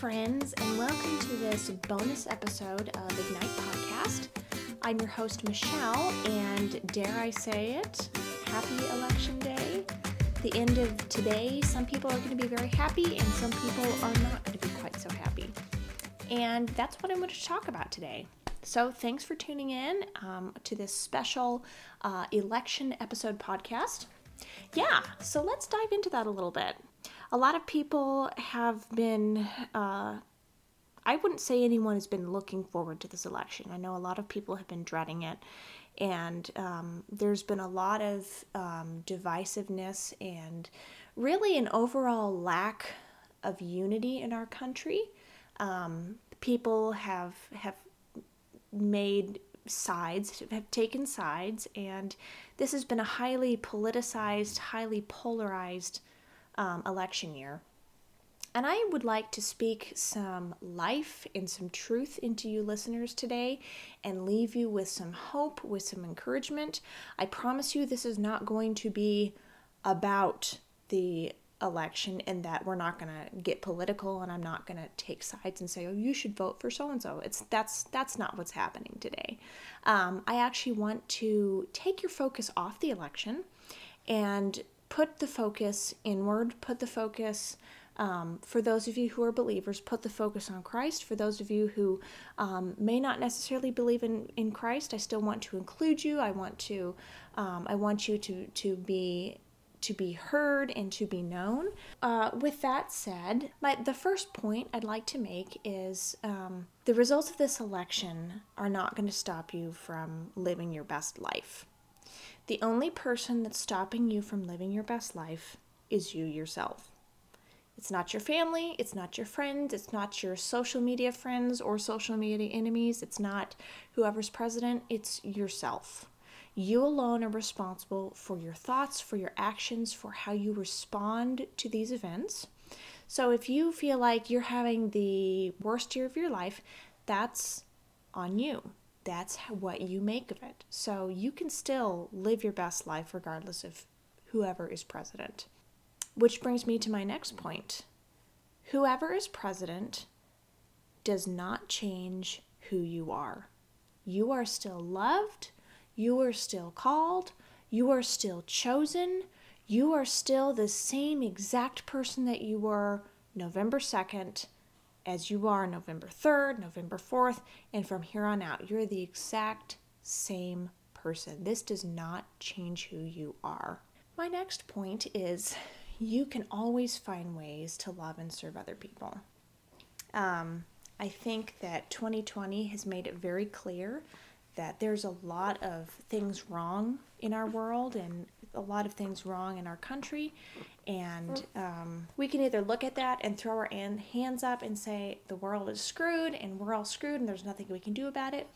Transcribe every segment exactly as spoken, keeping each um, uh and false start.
friends, and welcome to this bonus episode of Ignite Podcast. I'm your host, Michelle, and dare I say it, happy Election Day. The end of today, some people are going to be very happy, and some people are not going to be quite so happy. And that's what I'm going to talk about today. So thanks for tuning in um, to this special uh, election episode podcast. Yeah, so let's dive into that a little bit. A lot of people have been, uh, I wouldn't say anyone has been looking forward to this election. I know a lot of people have been dreading it, and um, there's been a lot of um, divisiveness and really an overall lack of unity in our country. Um, people have have made sides, have taken sides, and this has been a highly politicized, highly polarized Um, election year. And I would like to speak some life and some truth into you listeners today and leave you with some hope, with some encouragement. I promise you this is not going to be about the election and that we're not going to get political and I'm not going to take sides and say, oh, you should vote for so-and-so. It's that's that's not what's happening today. Um, I actually want to take your focus off the election and put the focus inward, put the focus, um, for those of you who are believers, put the focus on Christ. For those of you who um, may not necessarily believe in, in Christ, I still want to include you. I want to, um, I want you to, to be to be heard and to be known. Uh, with that said, my, the first point I'd like to make is um, the results of this election are not going to stop you from living your best life. The only person that's stopping you from living your best life is you yourself. It's not your family, it's not your friends, it's not your social media friends or social media enemies, it's not whoever's president, it's yourself. You alone are responsible for your thoughts, for your actions, for how you respond to these events. So if you feel like you're having the worst year of your life, that's on you. That's what you make of it. So you can still live your best life regardless of whoever is president. Which brings me to my next point. Whoever is president does not change who you are. You are still loved. You are still called. You are still chosen. You are still the same exact person that you were November second, as you are November third, November fourth, and from here on out. You're the exact same person. This does not change who you are. My next point is you can always find ways to love and serve other people. Um, I think that twenty twenty has made it very clear that there's a lot of things wrong in our world and a lot of things wrong in our country, and um, we can either look at that and throw our hands up and say the world is screwed and we're all screwed and there's nothing we can do about it,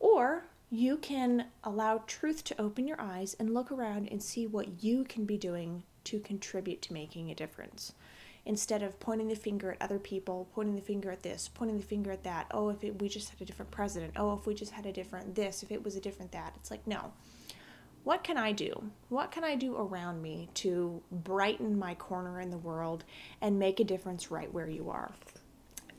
or you can allow truth to open your eyes and look around and see what you can be doing to contribute to making a difference, instead of pointing the finger at other people, pointing the finger at this, pointing the finger at that. Oh, if it, we just had a different president. Oh, if we just had a different this, if it was a different that. It's like, no. What can I do? What can I do around me to brighten my corner in the world and make a difference right where you are?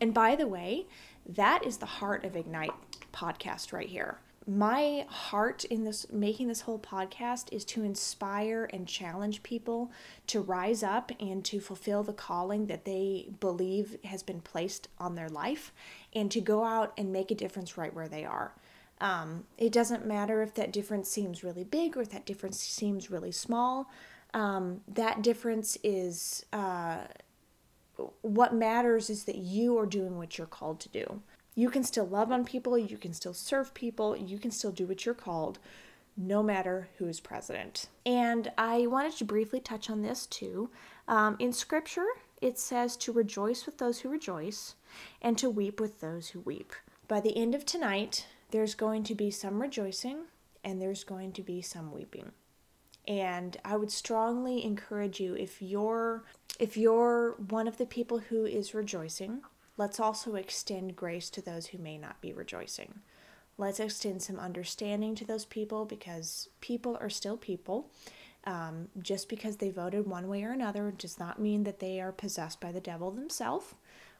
And by the way, that is the heart of Ignite Podcast right here. My heart in this making this whole podcast is to inspire and challenge people to rise up and to fulfill the calling that they believe has been placed on their life and to go out and make a difference right where they are. Um, it doesn't matter if that difference seems really big or if that difference seems really small. Um, that difference is, uh, what matters is that you are doing what you're called to do. You can still love on people, you can still serve people, you can still do what you're called, no matter who is president. And I wanted to briefly touch on this too. Um, in Scripture, it says to rejoice with those who rejoice and to weep with those who weep. By the end of tonight, there's going to be some rejoicing and there's going to be some weeping. And I would strongly encourage you, if you're if you're one of the people who is rejoicing, let's also extend grace to those who may not be rejoicing. Let's extend some understanding to those people, because people are still people. Um, just because they voted one way or another does not mean that they are possessed by the devil themselves.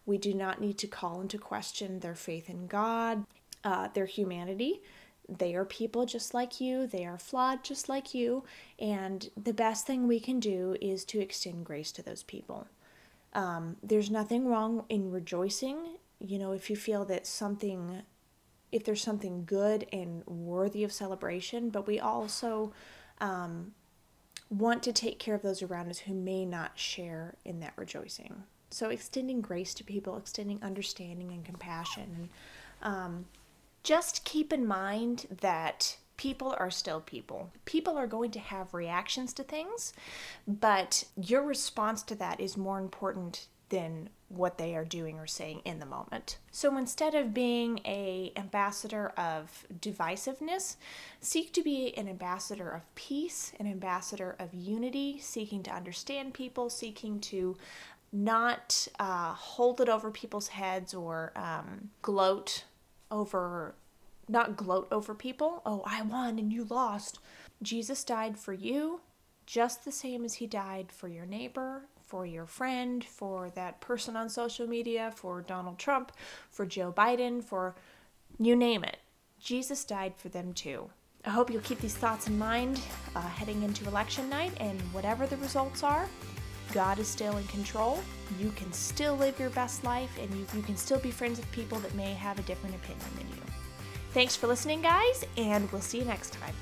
We do not need to call into question their faith in God, uh, their humanity. They are people just like you. They are flawed just like you. And the best thing we can do is to extend grace to those people. Um, there's nothing wrong in rejoicing. You know, if you feel that something, if there's something good and worthy of celebration, but we also um, want to take care of those around us who may not share in that rejoicing. So extending grace to people, extending understanding and compassion. Um, just keep in mind that people are still people. People are going to have reactions to things, but your response to that is more important than what they are doing or saying in the moment. So instead of being an ambassador of divisiveness, seek to be an ambassador of peace, an ambassador of unity, seeking to understand people, seeking to not uh, hold it over people's heads or um, gloat over, not gloat over people. Oh, I won and you lost. Jesus died for you just the same as he died for your neighbor, for your friend, for that person on social media, for Donald Trump, for Joe Biden, for you name it. Jesus died for them too. I hope you'll keep these thoughts in mind uh, heading into election night, and whatever the results are, God is still in control. You can still live your best life, and you, you can still be friends with people that may have a different opinion than you. Thanks for listening, guys, and we'll see you next time.